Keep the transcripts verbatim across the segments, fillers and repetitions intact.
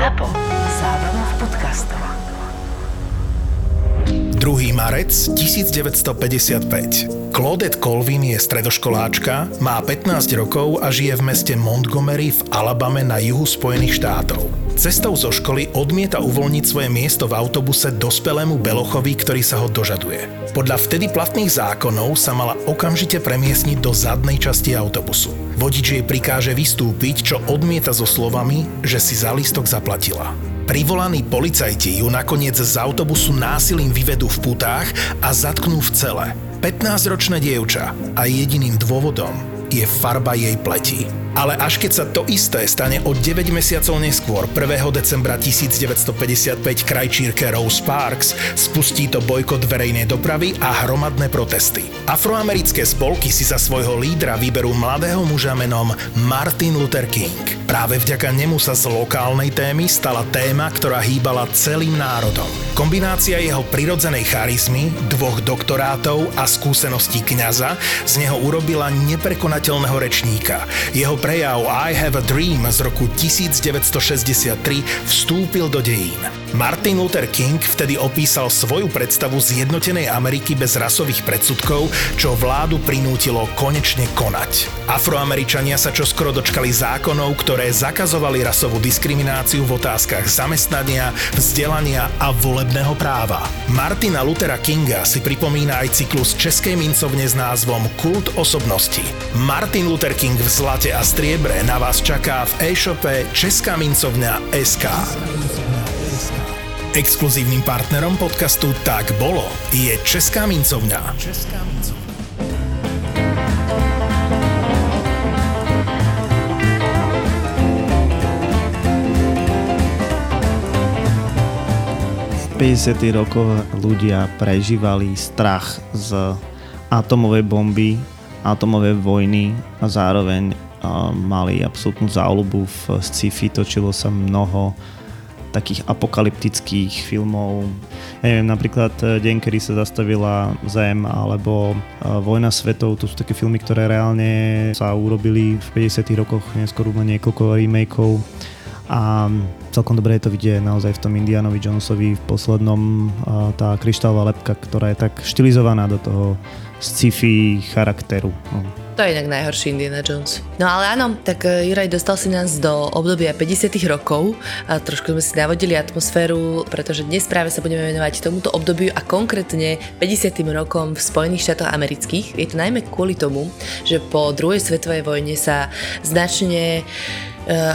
ZAPO. Zábava v podcastoch. druhého marca devätnásťstopäťdesiatpäť. Claudette Colvin je stredoškoláčka, má pätnásť rokov a žije v meste Montgomery v Alabame na juhu Spojených štátov. Cestou zo školy odmieta uvoľniť svoje miesto v autobuse dospelému belochovi, ktorý sa ho dožaduje. Podľa vtedy platných zákonov sa mala okamžite premiestniť do zadnej časti autobusu. Vodič jej prikáže vystúpiť, čo odmieta so slovami, že si za lístok zaplatila. Privolaní policajti ju nakoniec z autobusu násilím vyvedú v putách a zatknú v cele. pätnásťročné dievča a jediným dôvodom je farba jej pleti. Ale až keď sa to isté stane o deväť mesiacov neskôr, prvého decembra devätnásťstopäťdesiatpäť krajčírke Rosa Parks, spustí to bojkot verejnej dopravy a hromadné protesty. Afroamerické spolky si za svojho lídra vyberú mladého muža menom Martin Luther King. Práve vďaka nemu sa z lokálnej témy stala téma, ktorá hýbala celým národom. Kombinácia jeho prirodzenej charizmy, dvoch doktorátov a skúseností kňaza z neho urobila neprekonateľného rečníka. Jeho prejav I Have a Dream z roku devätnásťstošesťdesiattri vstúpil do dejín. Martin Luther King vtedy opísal svoju predstavu zjednotenej Ameriky bez rasových predsudkov, čo vládu prinútilo konečne konať. Afroameričania sa čoskoro dočkali zákonov, ktoré ktoré zakazovali rasovú diskrimináciu v otázkach zamestnania, vzdelania a volebného práva. Martina Luthera Kinga si pripomína aj cyklus Českej mincovne s názvom Kult osobnosti. Martin Luther King v zlate a striebre na vás čaká v e-shope Česká mincovňa es ká. Exkluzívnym partnerom podcastu Tak bolo je Česká mincovňa. Česká mincovňa. V päťdesiatych rokoch ľudia prežívali strach z atomovej bomby, atomovej vojny a zároveň uh, mali absolútnu záľubu v sci-fi. Točilo sa mnoho takých apokalyptických filmov. Ja neviem, napríklad Deň, kedy sa zastavila Zem alebo uh, Vojna svetov. To sú také filmy, ktoré reálne sa urobili v päťdesiatych rokoch, neskôr len niekoľko remakeov. A celkom dobre je to vidieť naozaj v tom Indianovi Jonesovi v poslednom, tá kryštálová lebka, ktorá je tak štilizovaná do toho sci-fi charakteru. No. To je inak najhorší Indiana Jones. No ale áno, tak Juraj, dostal si nás do obdobia päťdesiatych rokov a trošku sme si navodili atmosféru, pretože dnes práve sa budeme venovať tomuto obdobiu a konkrétne päťdesiatym rokom v Spojených štátoch amerických. Je to najmä kvôli tomu, že po druhej svetovej vojne sa značne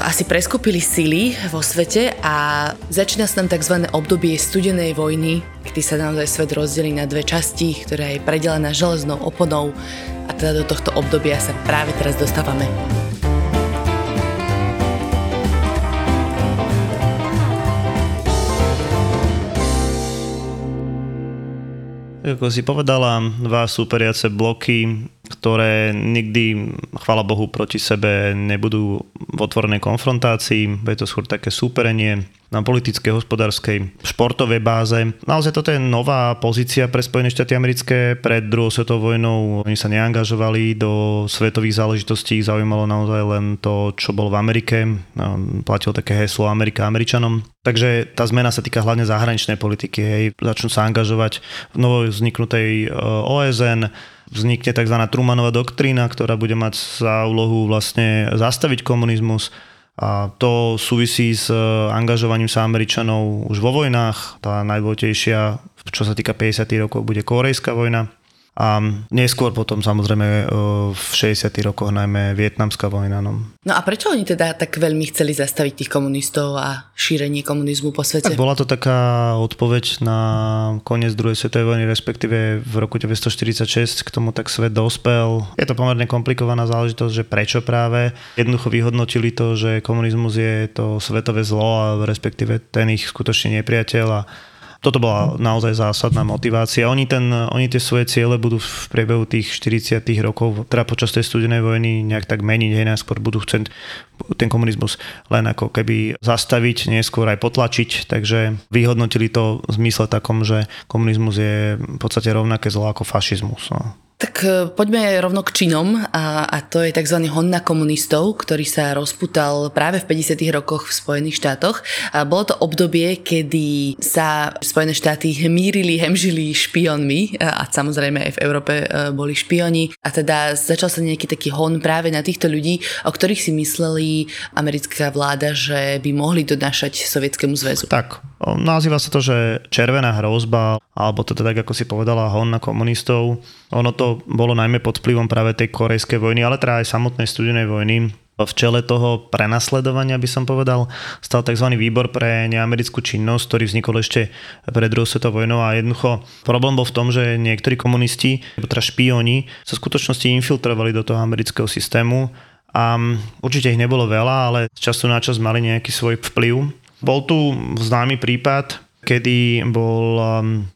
asi preskupili sily vo svete a začína sa nám tzv. Obdobie studenej vojny, kedy sa naozaj svet rozdelí na dve časti, ktorá je predelená železnou oponou, a teda do tohto obdobia sa práve teraz dostávame. Ako si povedala, dva súperiace bloky, ktoré nikdy, chvála Bohu, proti sebe nebudú v otvorenej konfrontácii. Je to skôr také súperenie na politickej, hospodárskej, športovej báze. Naozaj toto je nová pozícia pre Spojené štáty americké. Pred druhou svetovou vojnou oni sa neangažovali do svetových záležitostí. Ich zaujímalo naozaj len to, čo bolo v Amerike. Platilo také heslo Amerika Američanom. Takže tá zmena sa týka hlavne zahraničnej politiky. Hej. Začnú sa angažovať v novovzniknutej ó es en. Vznikne tzv. Trumanova doktrína, ktorá bude mať za úlohu vlastne zastaviť komunizmus. A to súvisí s angažovaním sa Američanov už vo vojnách. Tá najdôležitejšia, čo sa týka päťdesiatych rokov, bude Kórejská vojna. A neskôr potom samozrejme v šesťdesiatych rokoch najmä Vietnamská vojna. No. no a prečo oni teda tak veľmi chceli zastaviť tých komunistov a šírenie komunizmu po svete? Tak bola to taká odpoveď na koniec druhej svetovej vojny, respektíve v roku devätnásťstoštyridsaťšesť k tomu tak svet dospel. Je to pomerne komplikovaná záležitosť, že prečo práve. Jednoducho vyhodnotili to, že komunizmus je to svetové zlo a respektíve ten ich skutočný nepriateľ a toto bola naozaj zásadná motivácia. Oni, ten, oni tie svoje ciele budú v priebehu tých štyridsiatych rokov, teda počas tej studenej vojny nejak tak meniť. Hej, najskôr budú chcieť ten komunizmus len ako keby zastaviť, neskôr aj potlačiť. Takže vyhodnotili to v zmysle takom, že komunizmus je v podstate rovnaké zlo ako fašizmus. No. Tak poďme rovno k činom a, a to je tzv. Hon na komunistov, ktorý sa rozputal práve v päťdesiatych rokoch v Spojených štátoch. A bolo to obdobie, kedy sa Spojené štáty hmírili, hemžili špionmi a, a samozrejme aj v Európe boli špioni. A teda začal sa nejaký taký hon práve na týchto ľudí, o ktorých si mysleli americká vláda, že by mohli donášať Sovietskému zväzu. Tak, nazýva sa to, že červená hrozba, alebo to teda, ako si povedala, hon na komunistov. Ono to bolo najmä pod vplyvom práve tej Kórejskej vojny, ale teda aj samotnej studenej vojny. V čele toho prenasledovania, by som povedal, stal tzv. Výbor pre neamerickú činnosť, ktorý vznikol ešte pred druhou svetovou vojnou a jednoducho problém bol v tom, že niektorí komunisti, teda špioni, sa v skutočnosti infiltrovali do toho amerického systému a určite ich nebolo veľa, ale z času na čas mali nejaký svoj vplyv. Bol tu známy prípad, kedy bol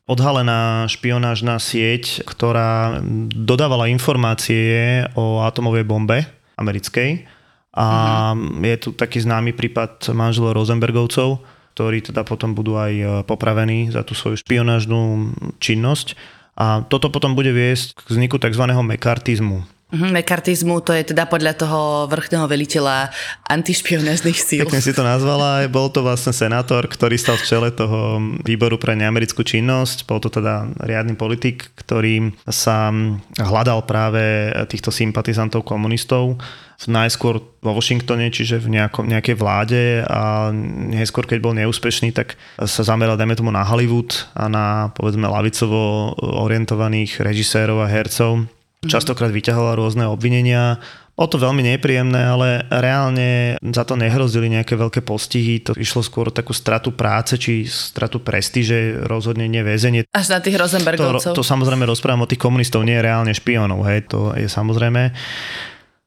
odhalená špionážna sieť, ktorá dodávala informácie o átomovej bombe americkej. A mm-hmm. je tu taký známy prípad manželov Rosenbergovcov, ktorí teda potom budú aj popravení za tú svoju špionážnu činnosť. A toto potom bude viesť k vzniku tzv. McCarthyzmu. McCarthyzmu, to je teda podľa toho vrchného veliteľa antišpionážnych síl. Pekne si to nazvala, bol to vlastne senátor, ktorý stal v čele toho výboru pre neamerickú činnosť, bol to teda riadny politik, ktorý sa hľadal práve týchto sympatizantov komunistov, najskôr vo Washingtone, čiže v nejakom, nejakej vláde a neskôr, keď bol neúspešný, tak sa zameral, dajme tomu, na Hollywood a na, povedzme, lavicovo orientovaných režisérov a hercov. Častokrát vyťahovala rôzne obvinenia. O to veľmi nepríjemné, ale reálne za to nehrozili nejaké veľké postihy. To išlo skôr o takú stratu práce, či stratu prestíže, rozhodne nie väzenie. Až na tých Rosenbergovcov. To, to samozrejme rozprávam o tých komunistov, nie reálne špionov, hej, to je samozrejme.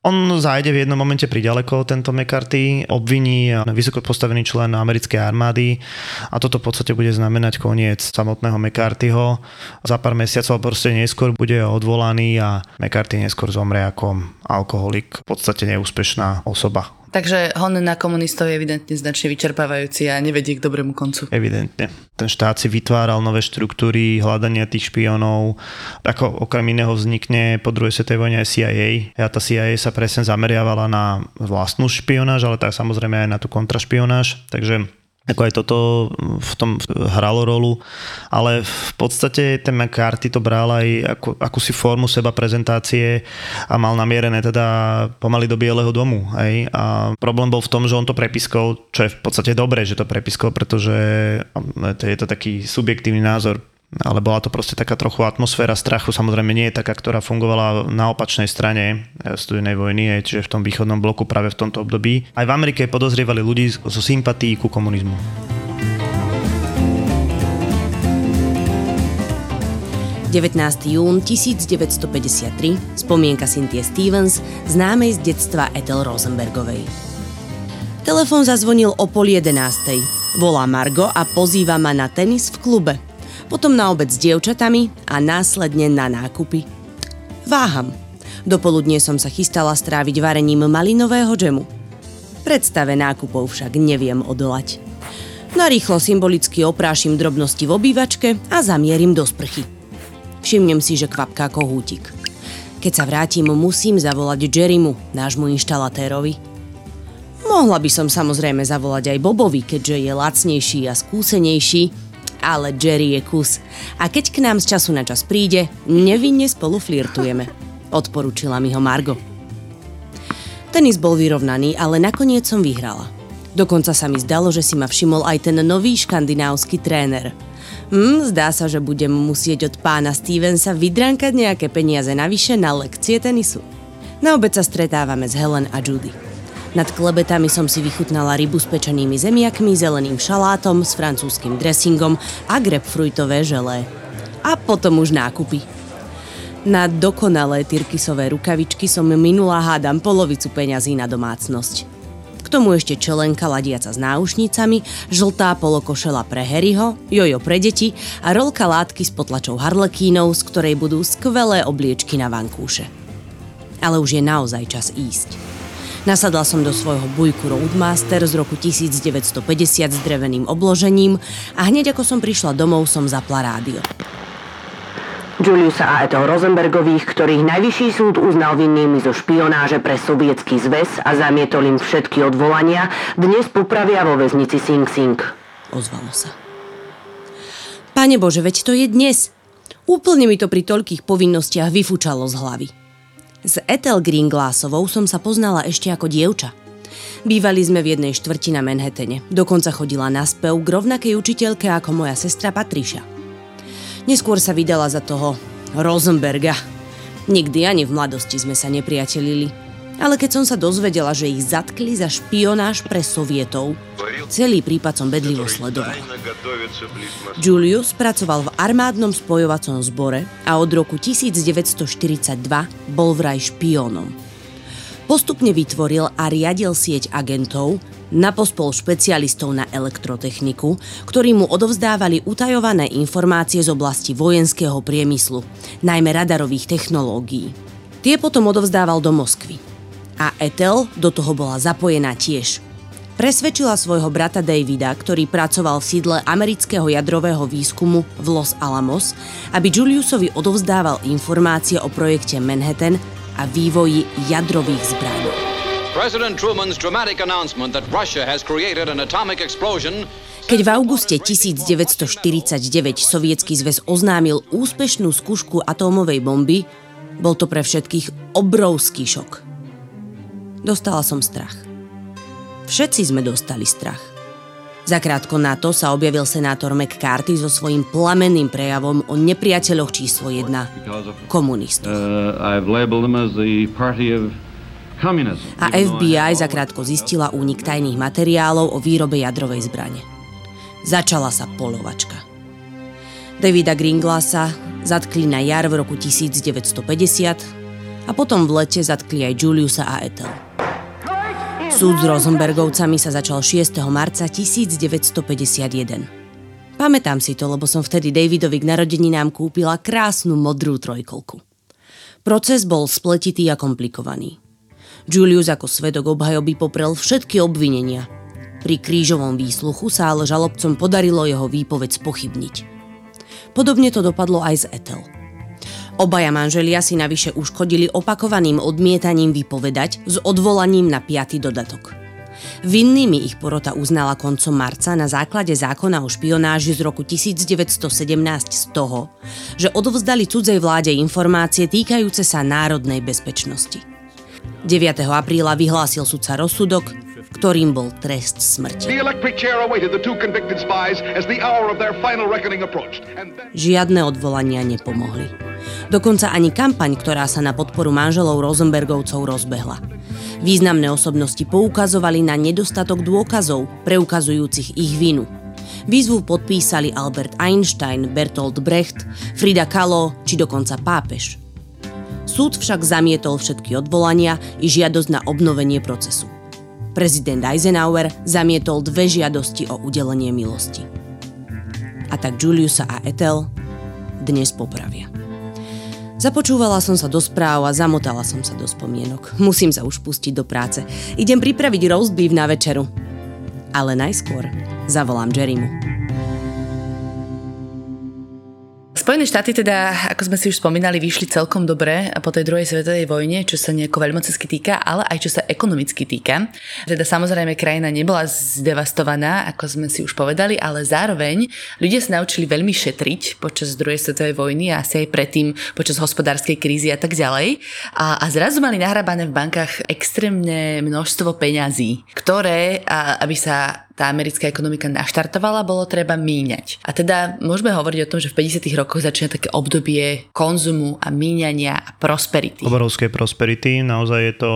On zájde v jednom momente priďaleko, tento McCarthy, obviní vysoko postavený člen americkej armády a toto v podstate bude znamenať koniec samotného McCarthyho. Za pár mesiacov proste neskôr bude odvolaný a McCarthy neskôr zomrie ako alkoholik, v podstate neúspešná osoba. Takže hon na komunistov je evidentne značne vyčerpávajúci a nevedie k dobrému koncu. Evidentne. Ten štát si vytváral nové štruktúry, hľadania tých špionov. Ako okrem iného vznikne po druhej svetovej vojne aj C I A. A tá C I A sa presne zameriavala na vlastnú špionáž, ale tak samozrejme aj na tú kontrašpionáž. Takže ako aj toto v tom hralo rolu. Ale v podstate ten McCarthy to bral aj ako, akúsi formu seba prezentácie a mal namierené teda pomaly do Bieleho domu. Hej? A problém bol v tom, že on to prepiskol, čo je v podstate dobré, že to prepiskol, pretože je to taký subjektívny názor, ale bola to proste taká trochu atmosféra strachu, samozrejme nie je taká, ktorá fungovala na opačnej strane studenej vojny, čiže v tom východnom bloku práve v tomto období. Aj v Amerike podozrievali ľudí zo sympatií ku komunizmu. devätnásteho júna tisícdeväťstopäťdesiattri, spomienka Cynthie Stevens, známej z detstva Ethel Rosenbergovej. Telefón zazvonil o pol jedenástej. Volá Margo a pozýva ma na tenis v klube. Potom na obed s dievčatami a následne na nákupy. Váham. Dopoludne som sa chystala stráviť varením malinového džemu. Predstave nákupov však neviem odolať. Narýchlo symbolicky oprášim drobnosti v obývačke a zamierim do sprchy. Všimnem si, že kvapká kohútik. Keď sa vrátim, musím zavolať Jerrymu, nášmu inštalatérovi. Mohla by som samozrejme zavolať aj Bobovi, keďže je lacnejší a skúsenejší, ale Jerry je kus. A keď k nám z času na čas príde, nevinne spolu flirtujeme. Odporúčila mi ho Margo. Tenis bol vyrovnaný, ale nakoniec som vyhrala. Dokonca sa mi zdalo, že si ma všimol aj ten nový škandinávsky tréner. Hm, zdá sa, že budem musieť od pána Stevensa vydrankať nejaké peniaze navyše na lekcie tenisu. Na obed sa stretávame s Helen a Judy. Nad klebetami som si vychutnala rybu s pečenými zemiakmi, zeleným šalátom, s francúzskym dressingom a grapefruitové želé. A potom už nákupy. Na dokonalé tyrkysové rukavičky som minula hádam polovicu peňazí na domácnosť. K tomu ešte čelenka ladiaca s náušnicami, žltá polokošela pre Harryho, jojo pre deti a rolka látky s potlačou harlekínov, z ktorej budú skvelé obliečky na vankúše. Ale už je naozaj čas ísť. Nasadla som do svojho Buicku Roadmaster z roku devätnásťstopäťdesiat s dreveným obložením a hneď ako som prišla domov, som zapla rádio. Juliusa a Ethel Rosenbergových, ktorých najvyšší súd uznal vinnými zo špionáže pre Sovietsky zväz a zamietol im všetky odvolania, dnes popravia vo väznici Sing Sing. Ozvalo sa. Pane Bože, veď to je dnes. Úplne mi to pri toľkých povinnostiach vyfúčalo z hlavy. S Ethel Greenglassovou som sa poznala ešte ako dievča. Bývali sme v jednej štvrti na Manhattane. Dokonca chodila na spev k rovnakej učiteľke ako moja sestra Patricia. Neskôr sa vydala za toho Rosenberga. Nikdy ani v mladosti sme sa nepriatelili. Ale keď som sa dozvedela, že ich zatkli za špionáž pre Sovietov, celý prípad som bedlivo sledoval. Julius pracoval v armádnom spojovacom zbore a od roku devätnásťstoštyridsaťdva bol vraj špiónom. Postupne vytvoril a riadil sieť agentov, napospol špecialistov na elektrotechniku, ktorí mu odovzdávali utajované informácie z oblasti vojenského priemyslu, najmä radarových technológií. Tie potom odovzdával do Moskvy. A Ethel do toho bola zapojená tiež. Presvedčila svojho brata Davida, ktorý pracoval v sídle amerického jadrového výskumu v Los Alamos, aby Juliusovi odovzdával informácie o projekte Manhattan a vývoji jadrových zbraní. President Truman's dramatic announcement that Russia has created an atomic explosion. Keď v auguste devätnásťstoštyridsaťdeväť Sovietsky zväz oznámil úspešnú skúšku atómovej bomby, bol to pre všetkých obrovský šok. Dostala som strach. Všetci sme dostali strach. Zakrátko na to sa objavil senátor McCarthy so svojím plamenným prejavom o nepriateľoch číslo jeden, komunistov. A F B I zakrátko zistila únik tajných materiálov o výrobe jadrovej zbrane. Začala sa poľovačka. Davida Greenglassa zatkli na jar v roku devätnásťstopäťdesiat a potom v lete zatkli aj Juliusa a Ethel. Súd s Rosenbergovcami sa začal šiesteho marca devätnásťstopäťdesiatjeden. Pamätám si to, lebo som vtedy Davidovi k narodeninám kúpila krásnu modrú trojkolku. Proces bol spletitý a komplikovaný. Julius ako svedok obhajoby poprel všetky obvinenia. Pri krížovom výsluchu sa ale žalobcom podarilo jeho výpoveď spochybniť. Podobne to dopadlo aj z Ethel. Obaja manželia si navyše uškodili opakovaným odmietaním vypovedať s odvolaním na piaty dodatok. Vinnými ich porota uznala koncom marca na základe zákona o špionáži z roku devätnásťstosedemnásť z toho, že odovzdali cudzej vláde informácie týkajúce sa národnej bezpečnosti. deviateho apríla vyhlásil sudca rozsudok, ktorým bol trest smrti. Žiadne odvolania nepomohli. Dokonca ani kampaň, ktorá sa na podporu manželov Rosenbergovcov rozbehla. Významné osobnosti poukazovali na nedostatok dôkazov, preukazujúcich ich vinu. Výzvu podpísali Albert Einstein, Bertolt Brecht, Frida Kahlo či dokonca pápež. Súd však zamietol všetky odvolania i žiadosť na obnovenie procesu. Prezident Eisenhower zamietol dve žiadosti o udelenie milosti. A tak Juliusa a Ethel dnes popravia. Započúvala som sa do správ a zamotala som sa do spomienok. Musím sa už pustiť do práce. Idem pripraviť roast beef na večeru. Ale najskôr zavolám Jerrymu. Spojené štáty teda, ako sme si už spomínali, vyšli celkom dobre po tej druhej svetovej vojne, čo sa nejako veľmocensky týka, ale aj čo sa ekonomicky týka. Teda samozrejme krajina nebola zdevastovaná, ako sme si už povedali, ale zároveň ľudia sa naučili veľmi šetriť počas druhej svetovej vojny a asi aj predtým počas hospodárskej krízy a tak ďalej. A, a zrazu mali nahrabané v bankách extrémne množstvo peňazí, ktoré, a, aby sa tá americká ekonomika naštartovala, bolo treba míňať. A teda môžeme hovoriť o tom, že v päťdesiatych rokoch začína také obdobie konzumu a míňania a prosperity. Obrovské prosperity, naozaj je to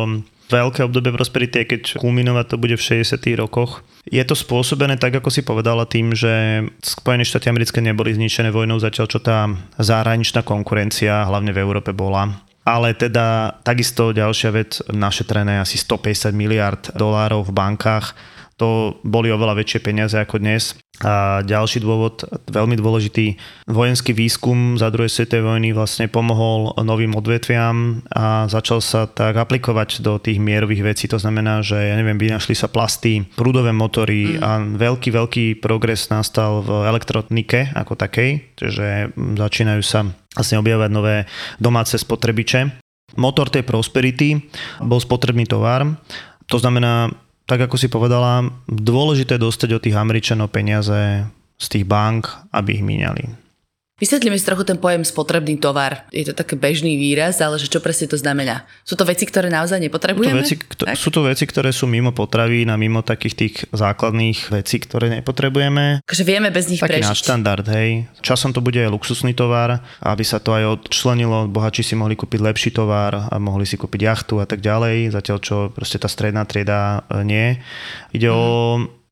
veľké obdobie prosperity, keď kulminovať to bude v šesťdesiatych rokoch. Je to spôsobené, tak ako si povedala, tým, že Spojené štáty americké neboli zničené vojnou, zatiaľ čo tá zahraničná konkurencia, hlavne v Európe, bola. Ale teda takisto ďalšia vec, našetrené asi stopäťdesiat miliárd dolárov v bankách. To boli oveľa väčšie peniaze ako dnes. A ďalší dôvod, veľmi dôležitý, vojenský výskum za druhej svetovej vojny vlastne pomohol novým odvetviam a začal sa tak aplikovať do tých mierových vecí. To znamená, že ja neviem, vynašli sa plasty, prúdové motory mm. a veľký, veľký progres nastal v elektronike ako takej, čiže začínajú sa vlastne objavovať nové domáce spotrebiče. Motor tej prosperity bol spotrebný tovar. To znamená, tak ako si povedala, dôležité dostať od tých Američanov peniaze z tých bank, aby ich míňali. Vysvetlíme si trochu ten pojem spotrebný tovar. Je to taký bežný výraz, ale že čo presne to znamená? Sú to veci, ktoré naozaj nepotrebujeme? Sú to veci, kto, sú to veci ktoré sú mimo potravín a mimo takých tých základných vecí, ktoré nepotrebujeme. Takže vieme bez nich taký prežiť. Taký nadštandard, hej. Časom to bude aj luxusný tovar, aby sa to aj odčlenilo. Bohači si mohli kúpiť lepší tovar a mohli si kúpiť jachtu a tak ďalej, zatiaľ čo proste tá stredná trieda nie. Ide mm. o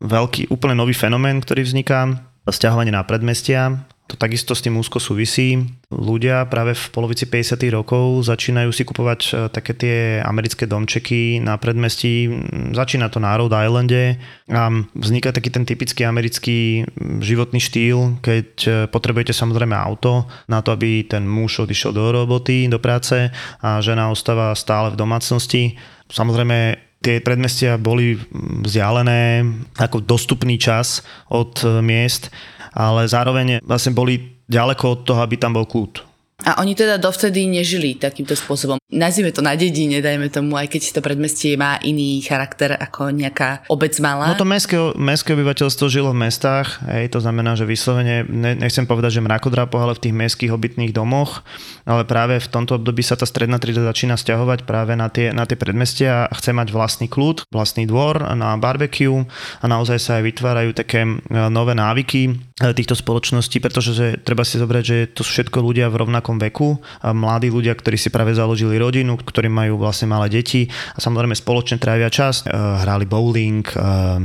veľký, úplne nový fenomén, ktorý vzniká. Sťahovanie na predmestia. To takisto s tým úzko súvisí. Ľudia práve v polovici päťdesiatych rokov začínajú si kupovať také tie americké domčeky na predmestí. Začína to na Rhode Islande a vzniká taký ten typický americký životný štýl, keď potrebujete samozrejme auto na to, aby ten muž odišiel do roboty, do práce a žena ostáva stále v domácnosti. Samozrejme tie predmestia boli vzdialené ako dostupný čas od miest, ale zároveň vlastne boli ďaleko od toho, aby tam bol kľud. A oni teda dovtedy nežili takýmto spôsobom. Nazvime to na dedine, dajme tomu, aj keď to predmestie má iný charakter ako nejaká obec malá. No to mestské, mestské obyvateľstvo žilo v mestách, hej, to znamená, že vyslovene, nechcem povedať, že mrakodrapo, ale v tých mestských obytných domoch, ale práve v tomto období sa tá stredná trieda začína sťahovať práve na tie, na tie predmestia a chce mať vlastný kľud, vlastný dvor na barbecue a naozaj sa aj vytvárajú také nové návyky týchto spoločností, pretože že, treba si zobrať, že to sú všetko ľudia v rovnakom veku, mladí ľudia, ktorí si práve založili rodinu, ktorí majú vlastne malé deti a samozrejme spoločne trávia čas, hrali bowling,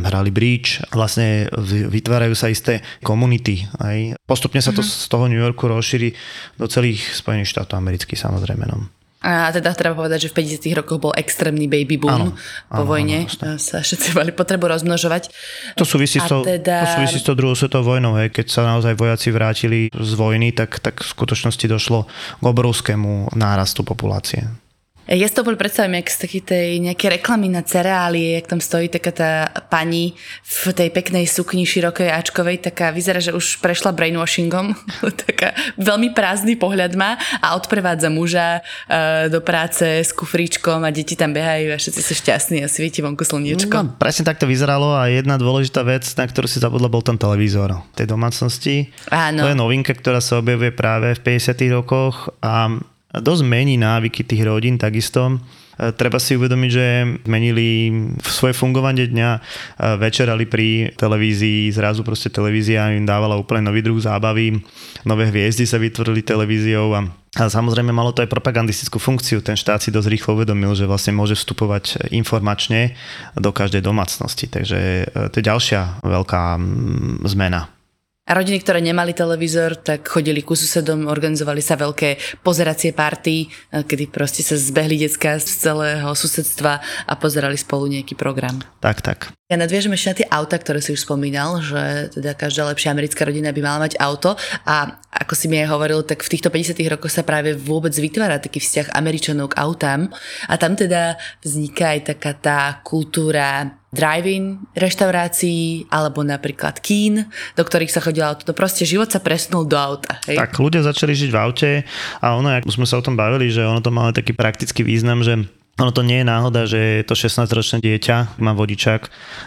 hrali bridge, vlastne vytvárajú sa isté komunity. Postupne sa to mm-hmm. z toho New Yorku rozšíri do celých Spojených štátov amerických samozrejme. No. A teda treba povedať, že v päťdesiatych rokoch bol extrémny baby boom, áno, po áno, vojne áno, sa všetci mali potrebu rozmnožovať. To súvisí s tou teda... to druhou svetovou vojnou, hej. Keď sa naozaj vojaci vrátili z vojny, tak, tak v skutočnosti došlo k obrovskému nárastu populácie. Ja si to bol predstavím, jak z takej tej nejaké reklamy na cereálie, jak tam stojí taká tá pani v tej peknej sukni širokej áčkovej, taká vyzerá, že už prešla brainwashingom, taká veľmi prázdny pohľad má a odprevádza muža e, do práce s kufríčkom a deti tam behajú a všetci sú šťastní a svieti vonku slniečko. No, presne tak to vyzeralo a jedna dôležitá vec, na ktorú si zabudla, bol ten televízor v tej domácnosti. Áno. To je novinka, ktorá sa objavuje práve v päťdesiatych rokoch a dosť mení návyky tých rodín takisto. Treba si uvedomiť, že menili svoje fungovanie dňa, večerali pri televízii, zrazu proste televízia im dávala úplne nový druh zábavy, nové hviezdy sa vytvorili televíziou a, a samozrejme malo to aj propagandistickú funkciu. Ten štát si dosť rýchlo uvedomil, že vlastne môže vstupovať informačne do každej domácnosti, takže to je ďalšia veľká zmena. A rodiny, ktoré nemali televízor, tak chodili ku susedom, organizovali sa veľké pozeracie party, kedy proste sa zbehli decká z celého susedstva a pozerali spolu nejaký program. Tak, tak. Ja nadviežem ešte na tie auta, ktoré si už spomínal, že teda každá lepšia americká rodina by mala mať auto a ako si mi aj hovoril, tak v týchto päťdesiatych rokoch sa práve vôbec vytvára taký vzťah Američanov k autám a tam teda vzniká aj taká tá kultúra drive-in reštaurácií alebo napríklad kín, do ktorých sa chodilo auto. Proste život sa presunul do auta. Hej? Tak, ľudia začali žiť v aute a ono, jak sme sa o tom bavili, že ono to malo taký praktický význam, že ono to nie je náhoda, že to šestnásťročné dieťa má vodičák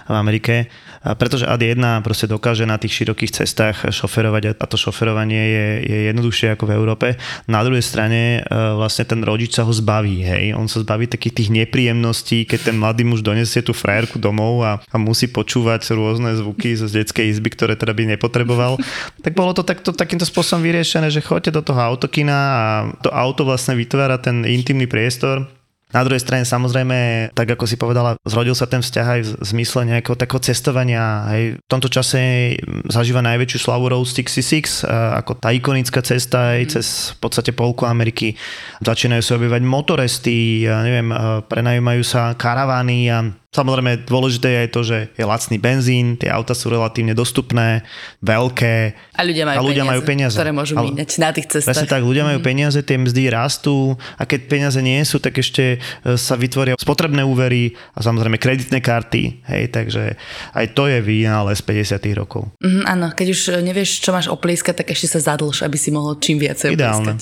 v Amerike, pretože á dé jeden proste dokáže na tých širokých cestách šoferovať a to šoferovanie je, je jednoduchšie ako v Európe. Na druhej strane vlastne ten rodič sa ho zbaví, hej. On sa zbaví takých tých nepríjemností, keď ten mladý muž donesie tú frajerku domov a, a musí počúvať rôzne zvuky z detskej izby, ktoré teda by nepotreboval. Tak bolo to takto, takýmto spôsobom vyriešené, že choďte do toho autokina a to auto vlastne vytvára ten intimný priestor. Na druhej strane samozrejme, tak ako si povedala, zrodil sa ten vzťah aj v zmysle nejakého takého cestovania. Hej. V tomto čase zažíva najväčšiu slavu Route šesťdesiatšesť ako tá ikonická cesta aj cez v podstate polku Ameriky. Začínajú sa objavovať motoresty, ja neviem, prenajímajú sa karavány a Samozrejme, dôležité je aj to, že je lacný benzín, tie auta sú relatívne dostupné, veľké. A ľudia majú, a ľudia peniaze, majú peniaze, ktoré môžu míňať na tých cestách. Presne tak, ľudia majú peniaze, tie mzdy rastú a keď peniaze nie sú, tak ešte sa vytvoria spotrebné úvery a samozrejme kreditné karty. Hej, takže aj to je vynález z päťdesiatych rokov. Mm, áno, keď už nevieš, čo máš oplískať, tak ešte sa zadĺž, aby si mohol čím viacej oplískať. Ideálne.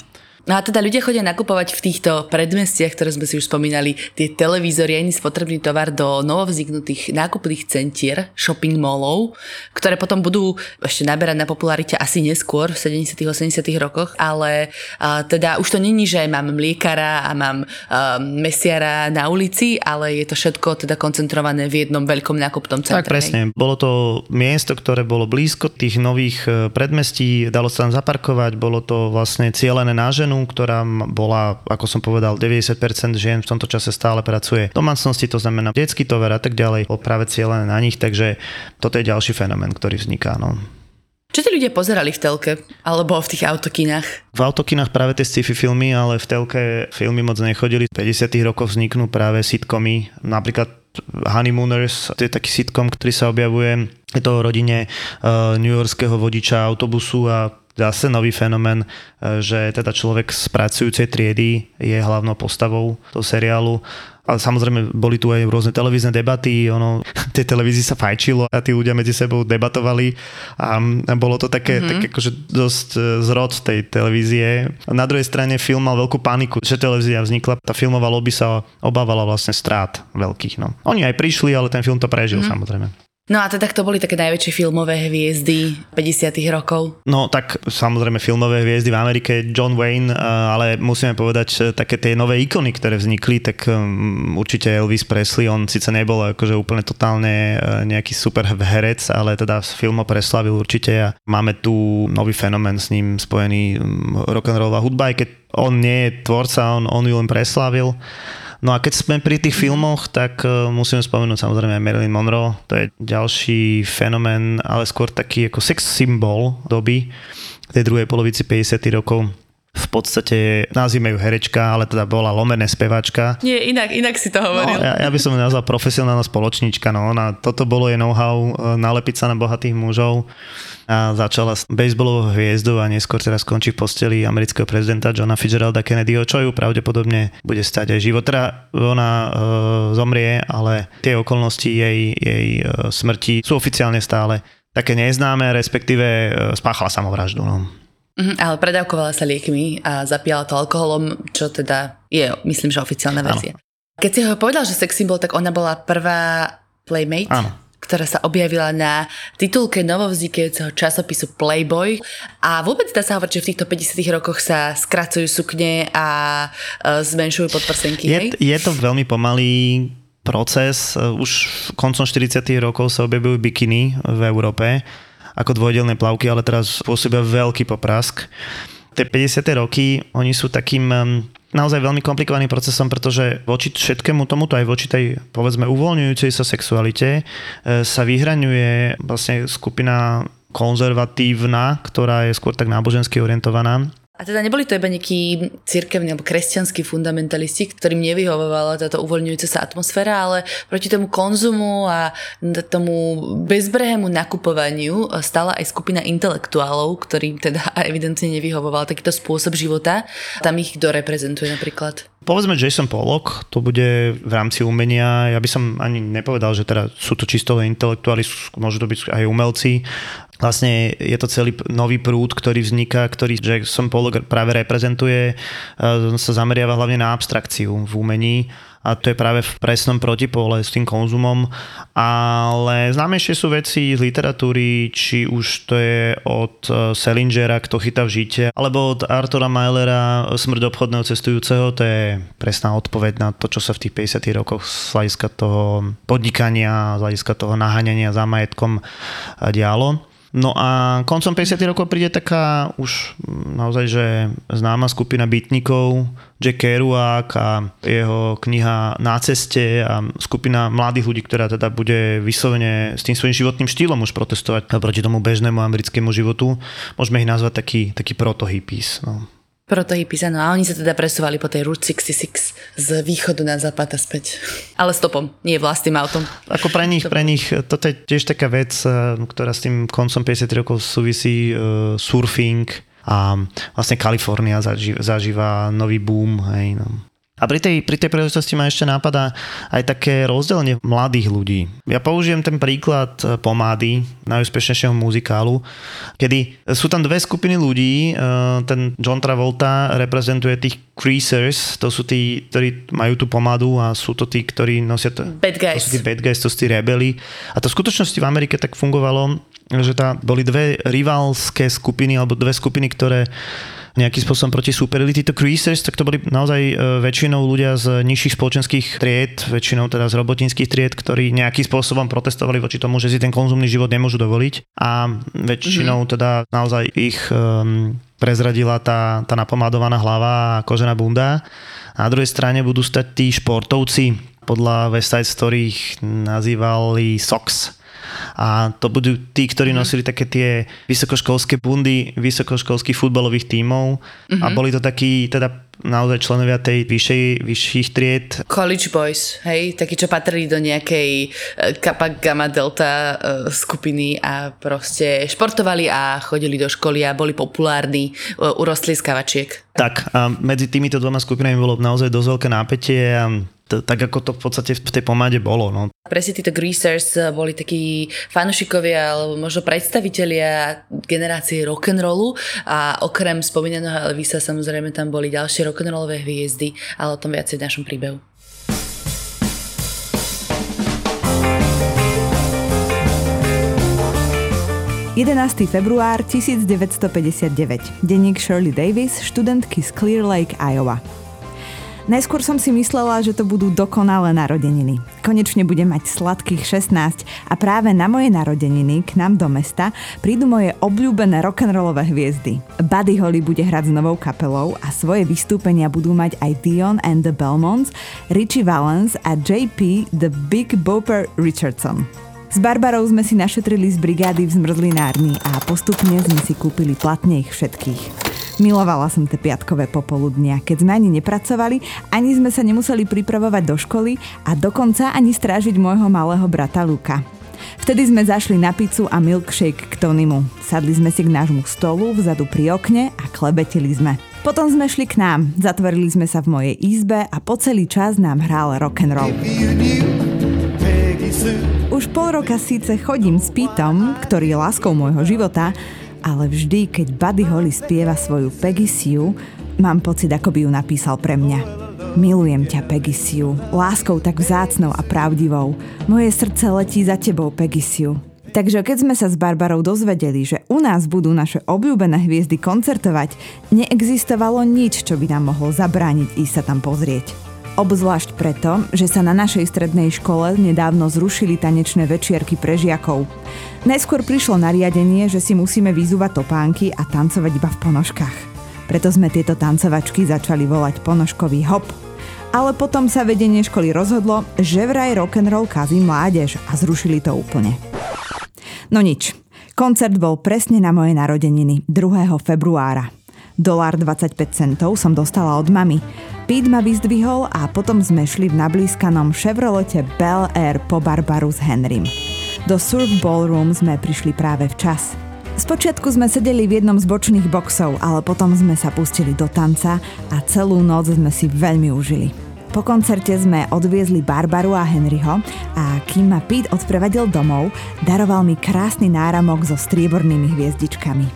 No a teda ľudia chodia nakupovať v týchto predmestiach, ktoré sme si už spomínali, tie televízory a iný spotrebný tovar do novovzniknutých nákupných centier, shopping mallov, ktoré potom budú ešte naberať na popularite asi neskôr v sedemdesiatych osemdesiatych rokoch, ale uh, teda už to není, že mám mliekara a mám uh, mesiara na ulici, ale je to všetko teda koncentrované v jednom veľkom nákupnom centre. Tak presne, bolo to miesto, ktoré bolo blízko tých nových predmestí, dalo sa tam zaparkovať, bolo to vlastne cielené na ženu, ktorá bola, ako som povedal, deväťdesiat percent žien v tomto čase stále pracuje v domácnosti, to znamená detský tovar a tak ďalej, bol práve cieľené na nich, takže toto je ďalší fenomén, ktorý vzniká. No. Čo tí ľudia pozerali v telke? Alebo v tých autokinách? V autokinách práve tie sci-fi filmy, ale v telke filmy moc nechodili. V päťdesiatych rokoch vzniknú práve sitcomy, napríklad Honeymooners, to je taký sitcom, ktorý sa objavuje, je to o rodine uh, newyorského vodiča autobusu a zase nový fenomén, že teda človek z pracujúcej triedy je hlavnou postavou toho seriálu. Ale samozrejme, boli tu aj rôzne televízne debaty, ono, tie televízie sa fajčilo a tí ľudia medzi sebou debatovali a bolo to také, mm-hmm. také akože dosť zrod tej televízie. Na druhej strane film mal veľkú paniku, že televízia vznikla, tá filmová lobby sa obávala vlastne strát veľkých. No. Oni aj prišli, ale ten film to prežil mm-hmm. samozrejme. No a teda to boli také najväčšie filmové hviezdy päťdesiatych rokov. No tak samozrejme filmové hviezdy v Amerike, John Wayne, ale musíme povedať také tie nové ikony, ktoré vznikli, tak um, určite Elvis Presley, on síce nebol akože úplne totálne nejaký super herec, ale teda film ho preslavil určite a máme tu nový fenomén s ním spojený, rock'n'rollová hudba, aj keď on nie je tvorca, on, on ju len preslavil. No a keď sme pri tých filmoch, tak musíme spomenúť samozrejme aj Marilyn Monroe, to je ďalší fenomén, ale skôr taký ako sex symbol doby, tej druhej polovici päťdesiatych rokov. V podstate nazývajú herečka, ale teda bola lomené speváčka. Nie, inak, inak si to hovoril. No, ja, ja by som ju nazval profesionálna spoločnička. No, ona, toto bolo jej know-how, nalepiť sa na bohatých mužov a začala s bejsbolovou hviezdou a neskôr teraz končí v posteli amerického prezidenta Johna Fitzgeralda Kennedyho, čo ju pravdepodobne bude stať aj život. Teda ona e, zomrie, ale tie okolnosti jej, jej e, smrti sú oficiálne stále také neznáme, respektíve e, spáchala samovraždu. No. Ale predávkovala sa liekmi a zapíjala to alkoholom, čo teda je, myslím, že oficiálna verzia. Keď si ho povedal, že sex symbol, tak ona bola prvá Playmate, áno, ktorá sa objavila na titulke novovznikajúceho časopisu Playboy. A vôbec dá sa hovoriť, že v týchto päťdesiatych rokoch sa skracujú sukne a zmenšujú podprsenky. Je, je to veľmi pomalý proces. Už koncom štyridsiatych rokov sa objavujú bikiny v Európe ako dvojdelné plavky, ale teraz pôsobia veľký poprask. Tie päťdesiate roky, oni sú takým naozaj veľmi komplikovaným procesom, pretože voči všetkému tomuto, aj voči tej, povedzme, uvoľňujúcej sa sexualite, sa vyhraňuje vlastne skupina konzervatívna, ktorá je skôr tak nábožensky orientovaná. A teda neboli to iba nejakí cirkevní alebo kresťanskí fundamentalisti, ktorým nevyhovovala táto uvoľňujúca sa atmosféra, ale proti tomu konzumu a tomu bezbrehému nakupovaniu stala aj skupina intelektuálov, ktorým teda evidentne nevyhovovala takýto spôsob života. Tam ich kto reprezentuje napríklad? Povedzme Jackson Pollock, to bude v rámci umenia, ja by som ani nepovedal, že teda sú to čisto intelektuáli, môžu to byť aj umelci. Vlastne je to celý nový prúd, ktorý vzniká, ktorý Jackson Pollock práve reprezentuje, sa zameriava hlavne na abstrakciu v umení. A to je práve v presnom protipole s tým konzumom, ale známejšie sú veci z literatúry, či už to je od Selingera, Kto chyta v žite, alebo od Artura Millera, Smrť obchodného cestujúceho, to je presná odpoveď na to, čo sa v tých päťdesiatych rokoch z hľadiska toho podnikania, z hľadiska toho naháňania za majetkom dialo. No a koncom päťdesiatych rokov príde taká už naozaj, že známa skupina beatnikov, Jack Kerouac a jeho kniha Na ceste a skupina mladých ľudí, ktorá teda bude vyslovene s tým svojím životným štýlom už protestovať proti tomu bežnému americkému životu. Môžeme ich nazvať taký, taký proto-hippies, no. Protohippísano. A oni sa teda presúvali po tej Route šesťdesiatšesť z východu na západ a späť. Ale stopom, nie vlastným autom. Ako pre nich, pre nich, toto je tiež taká vec, ktorá s tým koncom päťdesiatych rokov súvisí, uh, surfing a vlastne Kalifornia zažíva, zažíva nový boom. Hej, no. A pri tej, pri tej príležitosti ma ešte nápadá aj také rozdelenie mladých ľudí. Ja použijem ten príklad Pomády, najúspešnejšieho muzikálu, kedy sú tam dve skupiny ľudí. Ten John Travolta reprezentuje tých creasers, to sú tí, ktorí majú tú pomádu a sú to tí, ktorí nosia to. Bad guys. To sú tí bad guys, to sú tí rebeli. A to v skutočnosti v Amerike tak fungovalo, že tá, boli dve rivalské skupiny, alebo dve skupiny, ktoré nejakým spôsobom proti súperili. Títo creasers, tak to boli naozaj väčšinou ľudia z nižších spoločenských tried, väčšinou teda z robotníckych tried, ktorí nejakým spôsobom protestovali voči tomu, že si ten konzumný život nemôžu dovoliť, a väčšinou teda naozaj ich um, prezradila tá, tá napomadovaná hlava a kožená bunda. Na druhej strane budú stať tí športovci, podľa West Side Story ich nazývali Sox. A to budú tí, ktorí nosili také tie vysokoškolské bundy vysokoškolských futbalových tímov, mm-hmm. a boli to takí teda naozaj členovia tej vyššej, vyšších tried. College boys, hej? Takí, čo patrili do nejakej kappa gamma delta skupiny a proste športovali a chodili do školy a boli populárni, urostli z kavačiek. Tak, a medzi týmito dvoma skupinami bolo naozaj dosť veľké nápätie a tak ako to v podstate v tej Pomáde bolo. No. Presne títo greasers boli takí fanúšikovia alebo možno predstavitelia generácie rock'n'rollu, a okrem spomínaného Elvisa samozrejme tam boli ďalšie rock'n'rollové hviezdy, ale o tom viacej v našom príbehu. jedenásteho februára devätnásťstopäťdesiatdeväť. Denník Shirley Davis, študentky z Clear Lake, Iowa. Najskôr som si myslela, že to budú dokonalé narodeniny. Konečne budem mať sladkých šestnásť a práve na moje narodeniny k nám do mesta prídu moje obľúbené rock'n'rollové hviezdy. Buddy Holly bude hrať s novou kapelou a svoje vystúpenia budú mať aj Dion and the Belmonts, Richie Valens a jé pé the Big Bopper Richardson. S Barbarou sme si našetrili z brigády v zmrzlinárni a postupne sme si kúpili platne ich všetkých. Milovala som tie piatkové popoludnia, keď sme ani nepracovali, ani sme sa nemuseli pripravovať do školy a dokonca ani strážiť môjho malého brata Luka. Vtedy sme zašli na pizzu a milkshake k Tonymu. Sadli sme si k nášmu stolu vzadu pri okne a klebetili sme. Potom sme šli k nám, zatvorili sme sa v mojej izbe a po celý čas nám hral rock'n'roll. Už pol roka síce chodím s Pítom, ktorý je láskou môjho života, ale vždy, keď Buddy Holly spieva svoju Peggy Sue, mám pocit, ako by ju napísal pre mňa. Milujem ťa, Peggy Sue, láskou tak vzácnou a pravdivou. Moje srdce letí za tebou, Peggy Sue. Takže keď sme sa s Barbarou dozvedeli, že u nás budú naše obľúbené hviezdy koncertovať, neexistovalo nič, čo by nám mohlo zabrániť ísť sa tam pozrieť. Obzvlášť preto, že sa na našej strednej škole nedávno zrušili tanečné večierky pre žiakov. Najskôr prišlo nariadenie, že si musíme vyzúvať topánky a tancovať iba v ponožkách. Preto sme tieto tancovačky začali volať ponožkový hop. Ale potom sa vedenie školy rozhodlo, že vraj rock'n'roll kazí mládež, a zrušili to úplne. No nič, koncert bol presne na moje narodeniny, druhého februára. dolár dvadsaťpäť centov som dostala od mami. Pete ma vyzdvihol a potom sme šli v nablískanom Chevrolete Bel Air po Barbaru s Henrym. Do Surf Ballroom sme prišli práve včas. Spočiatku sme sedeli v jednom z bočných boxov, ale potom sme sa pustili do tanca a celú noc sme si veľmi užili. Po koncerte sme odviezli Barbaru a Henryho a kým ma Pete odprevadil domov, daroval mi krásny náramok so striebornými hviezdičkami.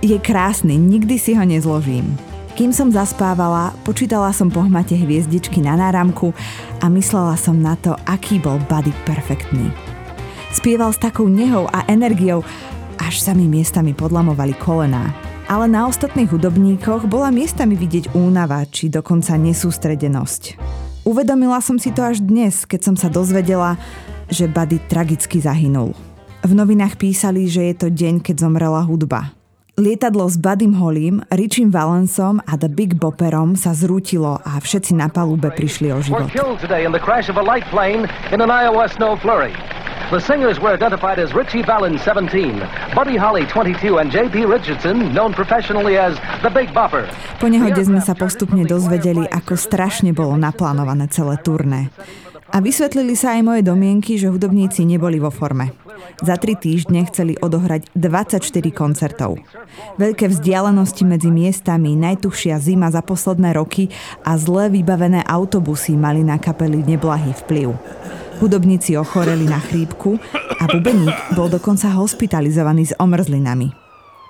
Je krásny, nikdy si ho nezložím. Kým som zaspávala, počítala som pohmate hviezdičky na náramku a myslela som na to, aký bol Buddy perfektný. Spieval s takou nehou a energiou, až sa mi miestami podlamovali kolená. Ale na ostatných hudobníkoch bola miestami vidieť únava či dokonca nesústredenosť. Uvedomila som si to až dnes, keď som sa dozvedela, že Buddy tragicky zahynul. V novinách písali, že je to deň, keď zomrela hudba. Lietadlo s Buddym Hollym, Richim Valensom a The Big Bopperom sa zrútilo a všetci na palube prišli o život. The singers were identified as Richie Valens, seventeen, Buddy Holly, twenty-two, and J P Richardson, known professionally as the Big Bopper. Po nehode sme sa postupne dozvedeli, ako strašne bolo naplánované celé turné. A vysvetlili sa aj moje domienky, že hudobníci neboli vo forme. Za tri týždne chceli odohrať dvadsaťštyri koncertov. Veľké vzdialenosti medzi miestami, najtuchšia zima za posledné roky a zle vybavené autobusy mali na kapely neblahý vplyv. Hudobníci ochoreli na chrípku a bubeník bol dokonca hospitalizovaný s omrzlinami.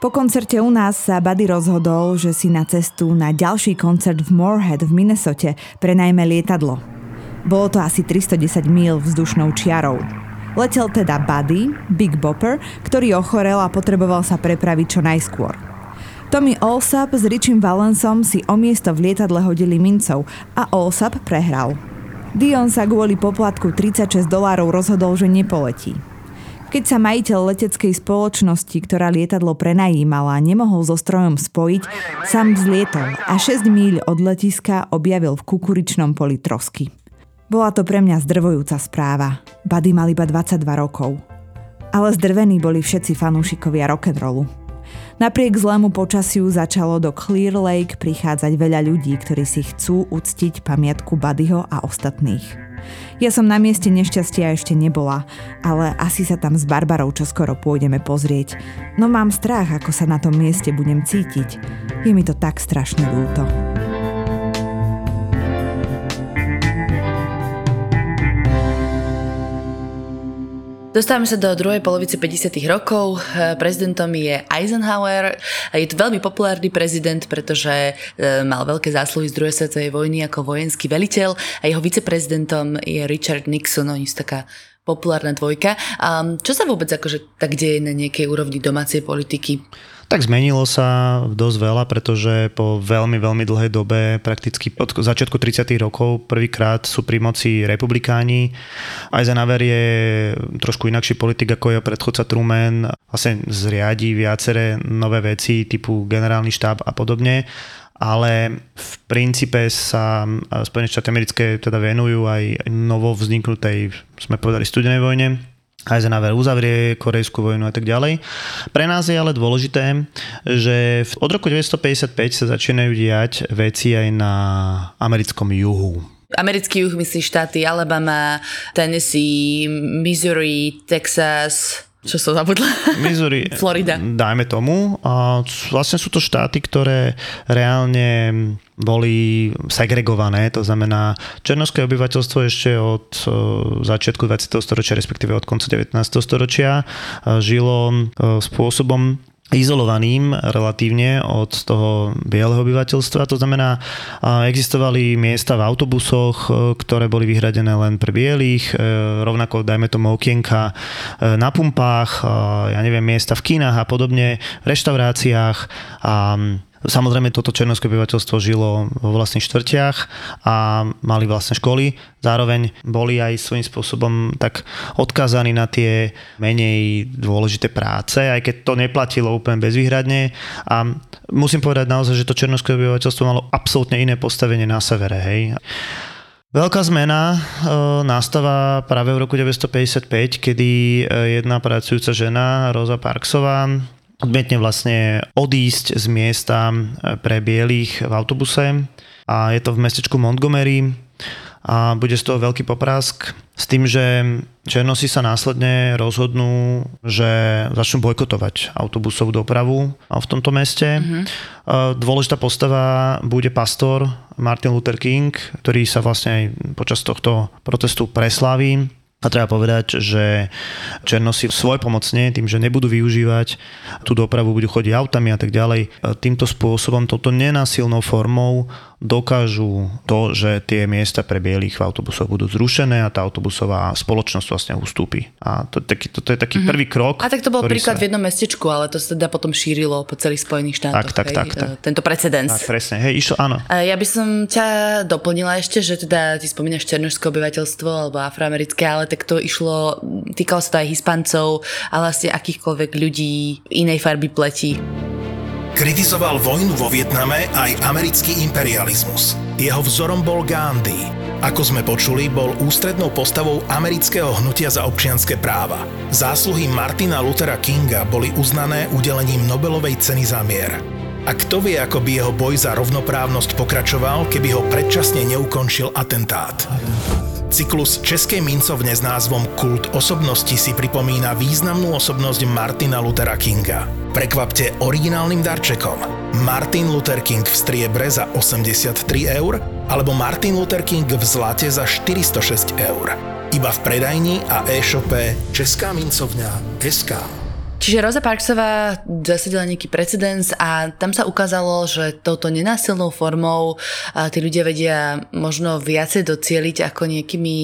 Po koncerte u nás sa Buddy rozhodol, že si na cestu na ďalší koncert v Moorhead v Minnesote prenajme lietadlo. Bolo to asi tristodesať míľ vzdušnou čiarou. Letel teda Buddy, Big Bopper, ktorý ochorel a potreboval sa prepraviť čo najskôr. Tommy Allsup s Richiem Valensom si o miesto v lietadle hodili mincov a Allsup prehral. Dion sa kvôli poplatku tridsaťšesť dolárov rozhodol, že nepoletí. Keď sa majiteľ leteckej spoločnosti, ktorá lietadlo prenajímala, nemohol so strojom spojiť, sám vzlietol a šesť míľ od letiska objavil v kukuričnom poli trosky. Bola to pre mňa zdrvujúca správa. Buddy mal iba dvadsaťdva rokov. Ale zdrvení boli všetci fanúšikovia rock'n'rollu. Napriek zlému počasiu začalo do Clear Lake prichádzať veľa ľudí, ktorí si chcú uctiť pamiatku Buddyho a ostatných. Ja som na mieste nešťastia ešte nebola, ale asi sa tam s Barbarou čoskoro pôjdeme pozrieť. No mám strach, ako sa na tom mieste budem cítiť. Je mi to tak strašne ľúto. Dostávame sa do druhej polovice päťdesiatych rokov. Prezidentom je Eisenhower. Je to veľmi populárny prezident, pretože mal veľké zásluhy z druhej svetovej vojny ako vojenský veliteľ a jeho viceprezidentom je Richard Nixon. Oni sú taká populárna dvojka. A čo sa vôbec akože tak deje na nejakej úrovni domácej politiky? Tak zmenilo sa dosť veľa, pretože po veľmi, veľmi dlhej dobe, prakticky od začiatku tridsiatych rokov, prvýkrát sú pri moci republikáni. Eisenhower je trošku inakší politik, ako je predchodca Truman. Vlastne zriadi viaceré nové veci, typu generálny štáb a podobne. Ale v princípe sa Spojené štáty americké teda venujú aj novo vzniknutej, sme povedali, studenej vojne. Eisenhower uzavrie Kórejskú vojnu a tak ďalej. Pre nás je ale dôležité, že od roku devätnásťstopäťdesiatpäť sa začínajú diať veci aj na americkom juhu. Americký juh myslí štáty Alabama, Tennessee, Missouri, Texas. Čo som zabudla? Missouri. Florida. Dajme tomu. Vlastne sú to štáty, ktoré reálne boli segregované, to znamená černošské obyvateľstvo ešte od začiatku dvadsiateho storočia, respektíve od konca devätnásteho storočia, žilo spôsobom izolovaným relatívne od toho bieleho obyvateľstva. To znamená, existovali miesta v autobusoch, ktoré boli vyhradené len pre bielých, rovnako dajme tomu okienka na pumpách, ja neviem, miesta v kinách a podobne, v reštauráciách a samozrejme, toto černoské obyvateľstvo žilo vo vlastných štvrtiach a mali vlastné školy. Zároveň boli aj svojím spôsobom tak odkázaní na tie menej dôležité práce, aj keď to neplatilo úplne bezvýhradne. A musím povedať naozaj, že to černoské obyvateľstvo malo absolútne iné postavenie na severe, hej. Veľká zmena e, nastáva práve v roku devätnásťstopäťdesiatpäť, kedy jedna pracujúca žena, Rosa Parksová, odmietne vlastne odísť z miesta pre bielých v autobuse a je to v mestečku Montgomery a bude z toho veľký poprask s tým, že černosi sa následne rozhodnú, že začnú bojkotovať autobusovú dopravu v tomto meste. Mm-hmm. Dôležitá postava bude pastor Martin Luther King, ktorý sa vlastne aj počas tohto protestu preslaví. A treba povedať, že černosi svojpomocne, tým, že nebudú využívať tú dopravu, budú chodiť autami a tak ďalej, týmto spôsobom, touto nenásilnou formou dokážu to, že tie miesta pre bielých v autobusoch budú zrušené a tá autobusová spoločnosť vlastne ustúpi. A to, to, to, to je taký mm-hmm. prvý krok. A tak to bol príklad sa v jednom mestečku, ale to sa teda potom šírilo po celých Spojených štátoch. Tak, tak, tak, tak. Tento precedens. Tak, presne. Hej, išlo, áno. A ja by som ťa doplnila ešte, že teda ty spomínaš černošské obyvateľstvo alebo afroamerické, ale tak to išlo, týkalo sa to aj Hispancov, ale vlastne akýchkoľvek ľudí inej farby pleti. Kritizoval vojnu vo Vietname aj americký imperializmus. Jeho vzorom bol Gandhi. Ako sme počuli, bol ústrednou postavou amerického hnutia za občianske práva. Zásluhy Martina Luthera Kinga boli uznané udelením Nobelovej ceny za mier. A kto vie, ako by jeho boj za rovnoprávnosť pokračoval, keby ho predčasne neukončil atentát. Cyklus Českej mincovne s názvom Kult osobnosti si pripomína významnú osobnosť Martina Luthera Kinga. Prekvapte originálnym darčekom. Martin Luther King v striebre za osemdesiattri eur alebo Martin Luther King v zlate za štyristošesť eur. Iba v predajni a e-shope Česká mincovňa es ká. Čiže Rosa Parksová zasadila nejaký precedens a tam sa ukázalo, že touto nenásilnou formou tí ľudia vedia možno viacej docieliť ako nejakými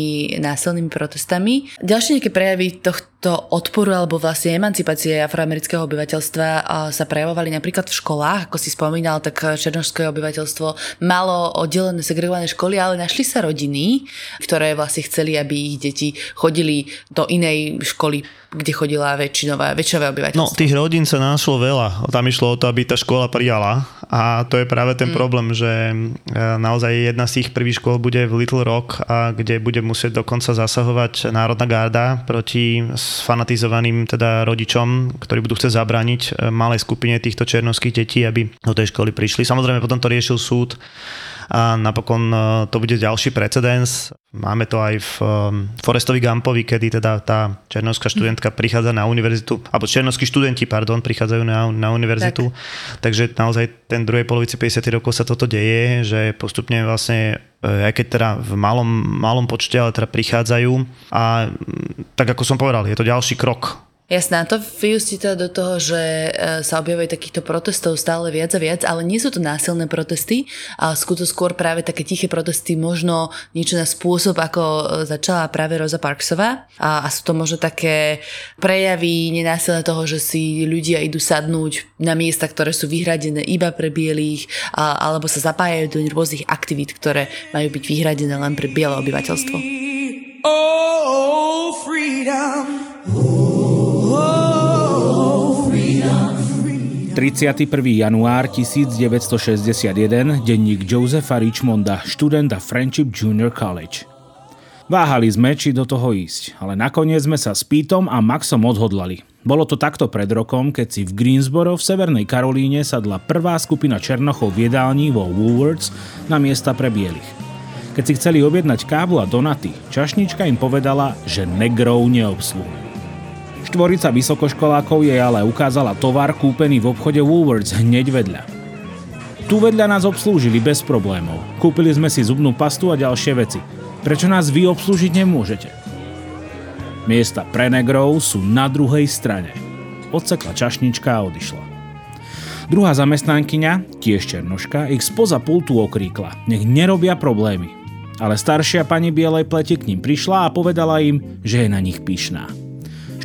násilnými protestami. Ďalšie nejaké prejavy tohto To odporu alebo vlastne emancipácie afroamerického obyvateľstva sa prejavovali napríklad v školách, ako si spomínal, tak černošské obyvateľstvo malo oddelené segregované školy, ale našli sa rodiny, ktoré vlastne chceli, aby ich deti chodili do inej školy, kde chodila väčšinová, väčšové obyvateľstvo. No, tých rodín sa našlo veľa. Tam išlo o to, aby tá škola prijala a to je práve ten mm. problém, že naozaj jedna z tých prvých škôl bude v Little Rock, a kde bude musieť dokonca zasahovať Národná garda proti s fanatizovaným teda rodičom, ktorí budú chcieť zabrániť malej skupine týchto černošských detí, aby do tej školy prišli. Samozrejme, potom to riešil súd a napokon to bude ďalší precedens. Máme to aj v Forrestovi Gumpovi, kedy teda tá černošská študentka prichádza na univerzitu, alebo černošskí študenti, pardon, prichádzajú na, na univerzitu. Tak. Takže naozaj ten druhej polovici päťdesiatych rokov sa toto deje, že postupne vlastne aj keď teda v malom, malom počte, ale teda prichádzajú a tak ako som povedal, je to ďalší krok. Jasné, a to vyústi teda do toho, že sa objavujú takýchto protestov stále viac a viac, ale nie sú to násilné protesty, ale skúto skôr práve také tiché protesty, možno niečo na spôsob, ako začala práve Rosa Parksová. A, a sú to možno také prejavy nenásilné toho, že si ľudia idú sadnúť na miesta, ktoré sú vyhradené iba pre bielých, a, alebo sa zapájajú do rôznych aktivít, ktoré majú byť vyhradené len pre biele obyvateľstvo. Oh, freedom. tridsiateho prvého januára devätnásťstošesťdesiatjeden, denník Josepha Richmonda, študenta Friendship Junior College. Váhali sme, či do toho ísť, ale nakoniec sme sa s Pítom a Maxom odhodlali. Bolo to takto pred rokom, keď si v Greensboro v Severnej Karolíne sadla prvá skupina černochov v jedálni vo Woolworths na miesta pre bielých. Keď si chceli objednať kávu a donaty, čašnička im povedala, že negrov neobsluhuje. Štvorica vysokoškolákov jej ale ukázala tovar kúpený v obchode Woolworths hneď vedľa. Tu vedľa nás obslúžili bez problémov. Kúpili sme si zubnú pastu a ďalšie veci. Prečo nás vy obslúžiť nemôžete? Miesta pre negrov sú na druhej strane. Odsekla čašnička a odišla. Druhá zamestnankyňa, tiež černoška, ich spoza pultu okríkla. Nech nerobia problémy. Ale staršia pani bielej pleti k ním prišla a povedala im, že je na nich pyšná.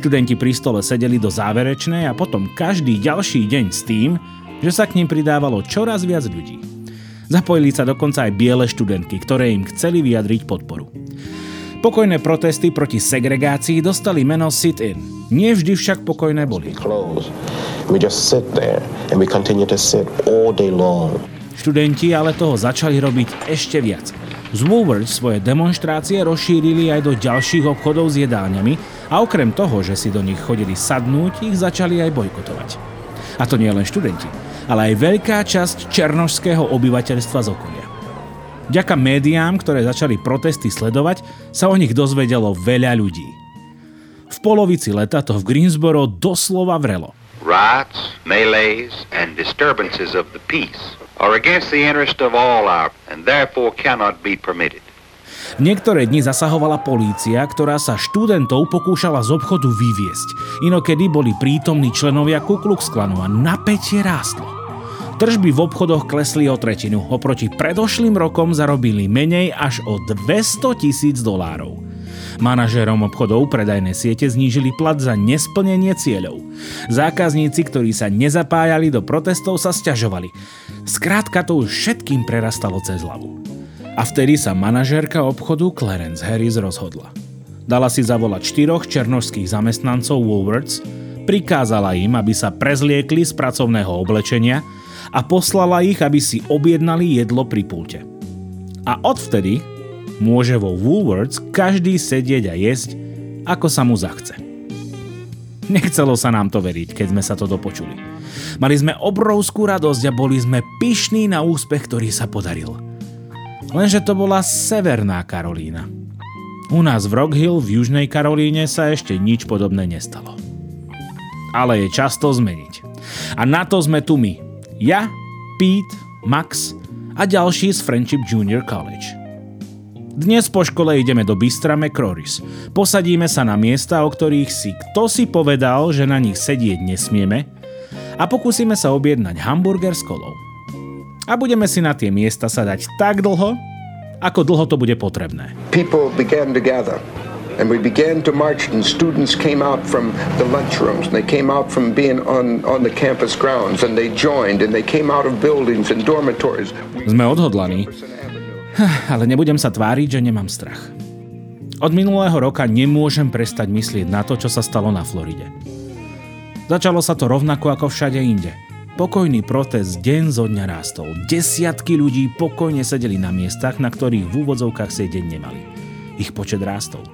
Študenti pri stole sedeli do záverečnej a potom každý ďalší deň s tým, že sa k nim pridávalo čoraz viac ľudí. Zapojili sa dokonca aj biele študentky, ktoré im chceli vyjadriť podporu. Pokojné protesty proti segregácii dostali meno sit-in. Nie vždy však pokojné boli. Študenti ale toho začali robiť ešte viac. Z Woolworths svoje demonštrácie rozšírili aj do ďalších obchodov s jedálňami a okrem toho, že si do nich chodili sadnúť, ich začali aj bojkotovať. A to nie len študenti, ale aj veľká časť černošského obyvateľstva z okolia. Vďaka médiám, ktoré začali protesty sledovať, sa o nich dozvedelo veľa ľudí. V polovici leta to v Greensboro doslova vrelo. Riots, melees and disturbances of the peace are against the interest of all our and therefore cannot be permitted. Niektoré dni zasahovala polícia, ktorá sa študentov pokúšala z obchodu vyviesť. Inokedy boli prítomní členovia Ku Klux Klanu a napätie rástlo. Tržby v obchodoch klesli o tretinu, oproti predošlým rokom zarobili menej až o dvestotisíc dolárov. Manažérom obchodov predajné siete znížili plat za nesplnenie cieľov. Zákazníci, ktorí sa nezapájali do protestov, sa sťažovali. Skrátka to už všetkým prerastalo cez hlavu. A vtedy sa manažérka obchodu Clarence Harris rozhodla. Dala si zavolať štyroch černošských zamestnancov Woolworths, prikázala im, aby sa prezliekli z pracovného oblečenia a poslala ich, aby si objednali jedlo pri pulte. A odvtedy môže vo Woolworths každý sedieť a jesť, ako sa mu zachce. Nechcelo sa nám to veriť, keď sme sa to dopočuli. Mali sme obrovskú radosť a boli sme pyšní na úspech, ktorý sa podaril. Lenže to bola Severná Karolína. U nás v Rock Hill v Južnej Karolíne sa ešte nič podobné nestalo. Ale je čas to zmeniť. A na to sme tu my. Ja, Pete, Max a ďalší z Friendship Junior College. Dnes po škole ideme do Bystra McCrory's. Posadíme sa na miesta, o ktorých si kto si povedal, že na nich sedieť nesmieme, a pokúsime sa objednať hamburger s kolou. A budeme si na tie miesta sadať tak dlho, ako dlho to bude potrebné. People began to gather and we began to march and students came out from the lunchrooms and they came out from being on, on the campus grounds and they joined and they came out of buildings and dormitories. Sme odhodlaní. Ale nebudem sa tváriť, že nemám strach. Od minulého roka nemôžem prestať myslieť na to, čo sa stalo na Floride. Začalo sa to rovnako ako všade inde. Pokojný protest deň zo dňa rástol. Desiatky ľudí pokojne sedeli na miestach, na ktorých v úvodzovkách sedieť nemali. Ich počet rástol.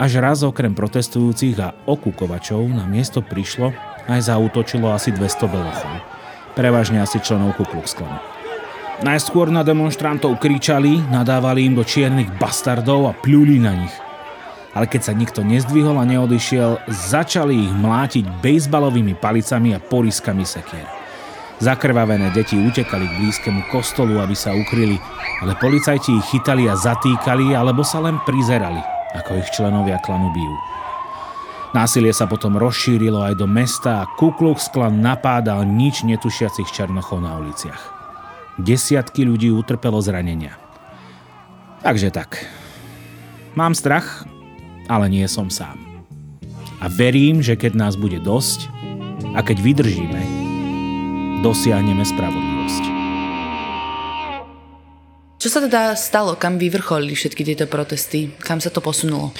Až raz okrem protestujúcich a okúkovačov na miesto prišlo aj zaútočilo asi dvesto belochov. Prevažne asi členov Ku Klux Klanu. Najskôr na demonstrantov kričali, nadávali im do čiernych bastardov a pľuli na nich. Ale keď sa nikto nezdvihol a neodišiel, začali ich mlátiť bejzbalovými palicami a poriskami sekier. Zakrvavené deti utekali k blízkemu kostolu, aby sa ukryli, ale policajti ich chytali a zatýkali, alebo sa len prizerali, ako ich členovia klanu bijú. Násilie sa potom rozšírilo aj do mesta a Ku Klux Klan napádal nič netušiacich černochov na uliciach. Desiatky ľudí utrpelo zranenia. Takže tak. Mám strach, ale nie som sám. A verím, že keď nás bude dosť a keď vydržíme, dosiahneme spravodlivosť. Čo sa teda stalo? Kam vyvrcholili všetky tieto protesty? Kam sa to posunulo?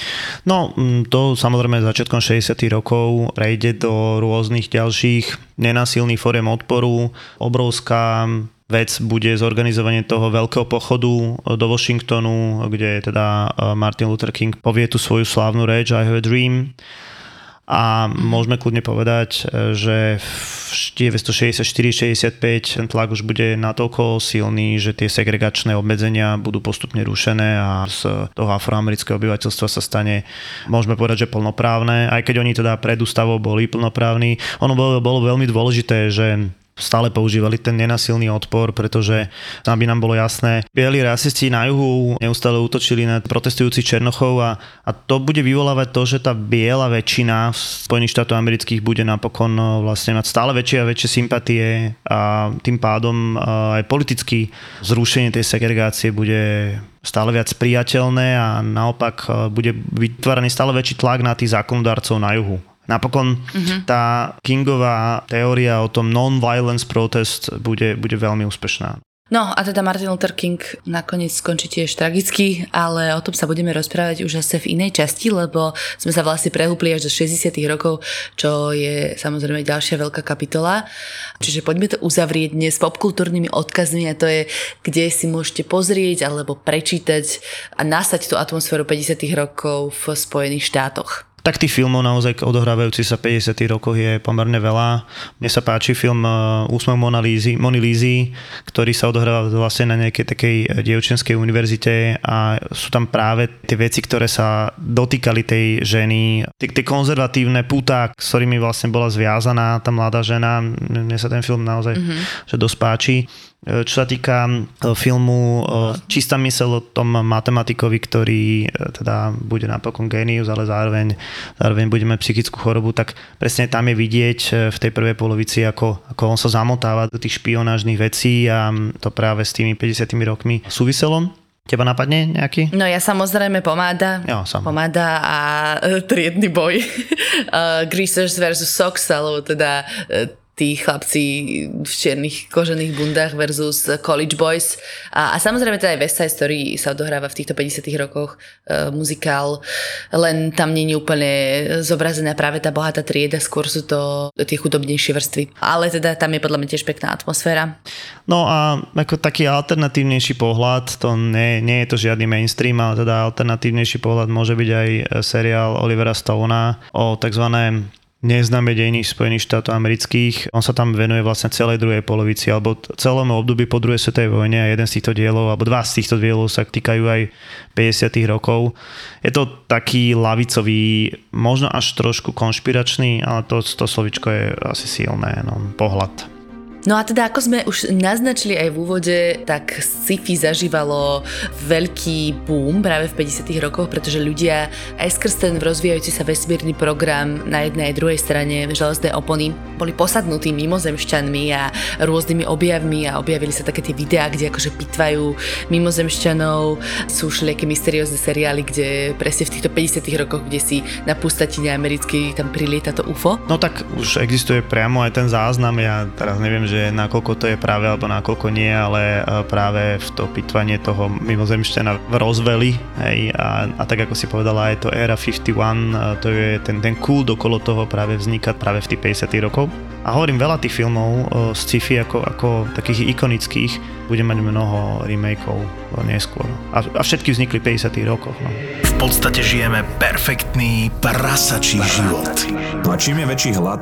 No, to samozrejme začiatkom šesťdesiatych rokov prejde do rôznych ďalších nenásilných foriem odporu. Obrovská vec bude zorganizovanie toho veľkého pochodu do Washingtonu, kde teda Martin Luther King povie tú svoju slávnu reč I have a dream. A môžeme kľudne povedať, že v devätnásťstošesťdesiatštyri šesťdesiatpäť ten tlak už bude natoľko silný, že tie segregačné obmedzenia budú postupne rušené a z toho afroamerického obyvateľstva sa stane, môžeme povedať, že plnoprávne, aj keď oni teda pred ústavou boli plnoprávni. Ono bolo, bolo veľmi dôležité, že stále používali ten nenasilný odpor, pretože tam by nám bolo jasné. Bieli rasisti na juhu neustále útočili na protestujúcich černochov a, a to bude vyvolávať to, že tá biela väčšina Spojených štátov amerických bude napokon vlastne mať stále väčšie a väčšie sympatie a tým pádom aj politicky zrušenie tej segregácie bude stále viac priateľné a naopak bude vytváraný stále väčší tlak na tých zákonodarcov na juhu. Napokon uh-huh. tá Kingová teória o tom non-violence protest bude, bude veľmi úspešná. No a teda Martin Luther King nakoniec skončí tiež tragicky, ale o tom sa budeme rozprávať už zase v inej časti, lebo sme sa vlastne prehúpli až do šesťdesiatych rokov, čo je samozrejme ďalšia veľká kapitola. Čiže poďme to uzavrieť dnes popkultúrnymi odkazmi a to je, kde si môžete pozrieť alebo prečítať a nasať tú atmosféru päťdesiatych rokov v Spojených štátoch. Tak tých filmov naozaj odohrávajúci sa päťdesiatych rokoch je pomerne veľa. Mne sa páči film Úsmev Mony Lízy, ktorý sa odohráva vlastne na nejakej takej dievčenskej univerzite a sú tam práve tie veci, ktoré sa dotýkali tej ženy. Tie konzervatívne pútá, s ktorými vlastne bola zviazaná tá mladá žena. Mne sa ten film naozaj mm-hmm. že dosť páči. Čo sa týka filmu Čistá myseľ o tom matematikovi, ktorý teda bude napokon génius, ale zároveň, zároveň budeme psychickú chorobu, tak presne tam je vidieť v tej prvej polovici, ako, ako on sa zamotáva do tých špionážnych vecí a to práve s tými päťdesiatými rokmi súviselo. Teba napadne nejaký? No ja samozrejme pomáda. Jo, samozrejme. Pomáda a e, triedny boj. uh, Greasers versus Socks, alebo teda e, tí chlapci v čiernych kožených bundách versus College Boys. A, a samozrejme teda aj West Side Story sa odohráva v týchto päťdesiatych rokoch e, muzikál, len tam nie je úplne zobrazená práve tá bohatá trieda, skôr sú to tie chudobnejšie vrstvy. Ale teda tam je podľa mňa tiež pekná atmosféra. No a ako taký alternatívnejší pohľad, to nie, nie je to žiadny mainstream, ale teda alternatívnejší pohľad môže byť aj seriál Olivera Stonea o takzvané neznáme dejiny Spojených štátov amerických. On sa tam venuje vlastne celej druhej polovici alebo celému období po druhej svetovej vojne a jeden z týchto dielov, alebo dva z týchto dielov sa týkajú aj päťdesiatych rokov. Je to taký ľavicový, možno až trošku konšpiračný, ale to, to slovičko je asi silné, no, pohľad. No a teda, ako sme už naznačili aj v úvode, tak sci-fi zažívalo veľký boom práve v päťdesiatych rokoch, pretože ľudia aj skrz ten rozvíjajúci sa vesmírny program na jednej aj druhej strane železné opony boli posadnutí mimozemšťanmi a rôznymi objavmi a objavili sa také tie videá, kde akože pitvajú mimozemšťanov. Sú všelijaké mysteriózne seriály, kde presne v týchto päťdesiatych rokoch, kde si na pustatine americkej tam prilieta to ú ef ó. No tak už existuje priamo aj ten záznam, ja teraz neviem, že nakoľko to je práve, alebo nakoľko nie, ale práve v to pitvanie toho mimozemšťana v Roswelli, hej, a, a tak ako si povedala, je to Era päťdesiatjeden, to je ten, ten kult okolo toho práve vzniká práve v tých päťdesiatych rokov. A hovorím, veľa tých filmov z sci-fi ako, ako takých ikonických bude mať mnoho remakeov neskôr. A, a všetky vznikli v päťdesiatych rokoch. No. V podstate žijeme perfektný prasačí život. No a čím je väčší hlad,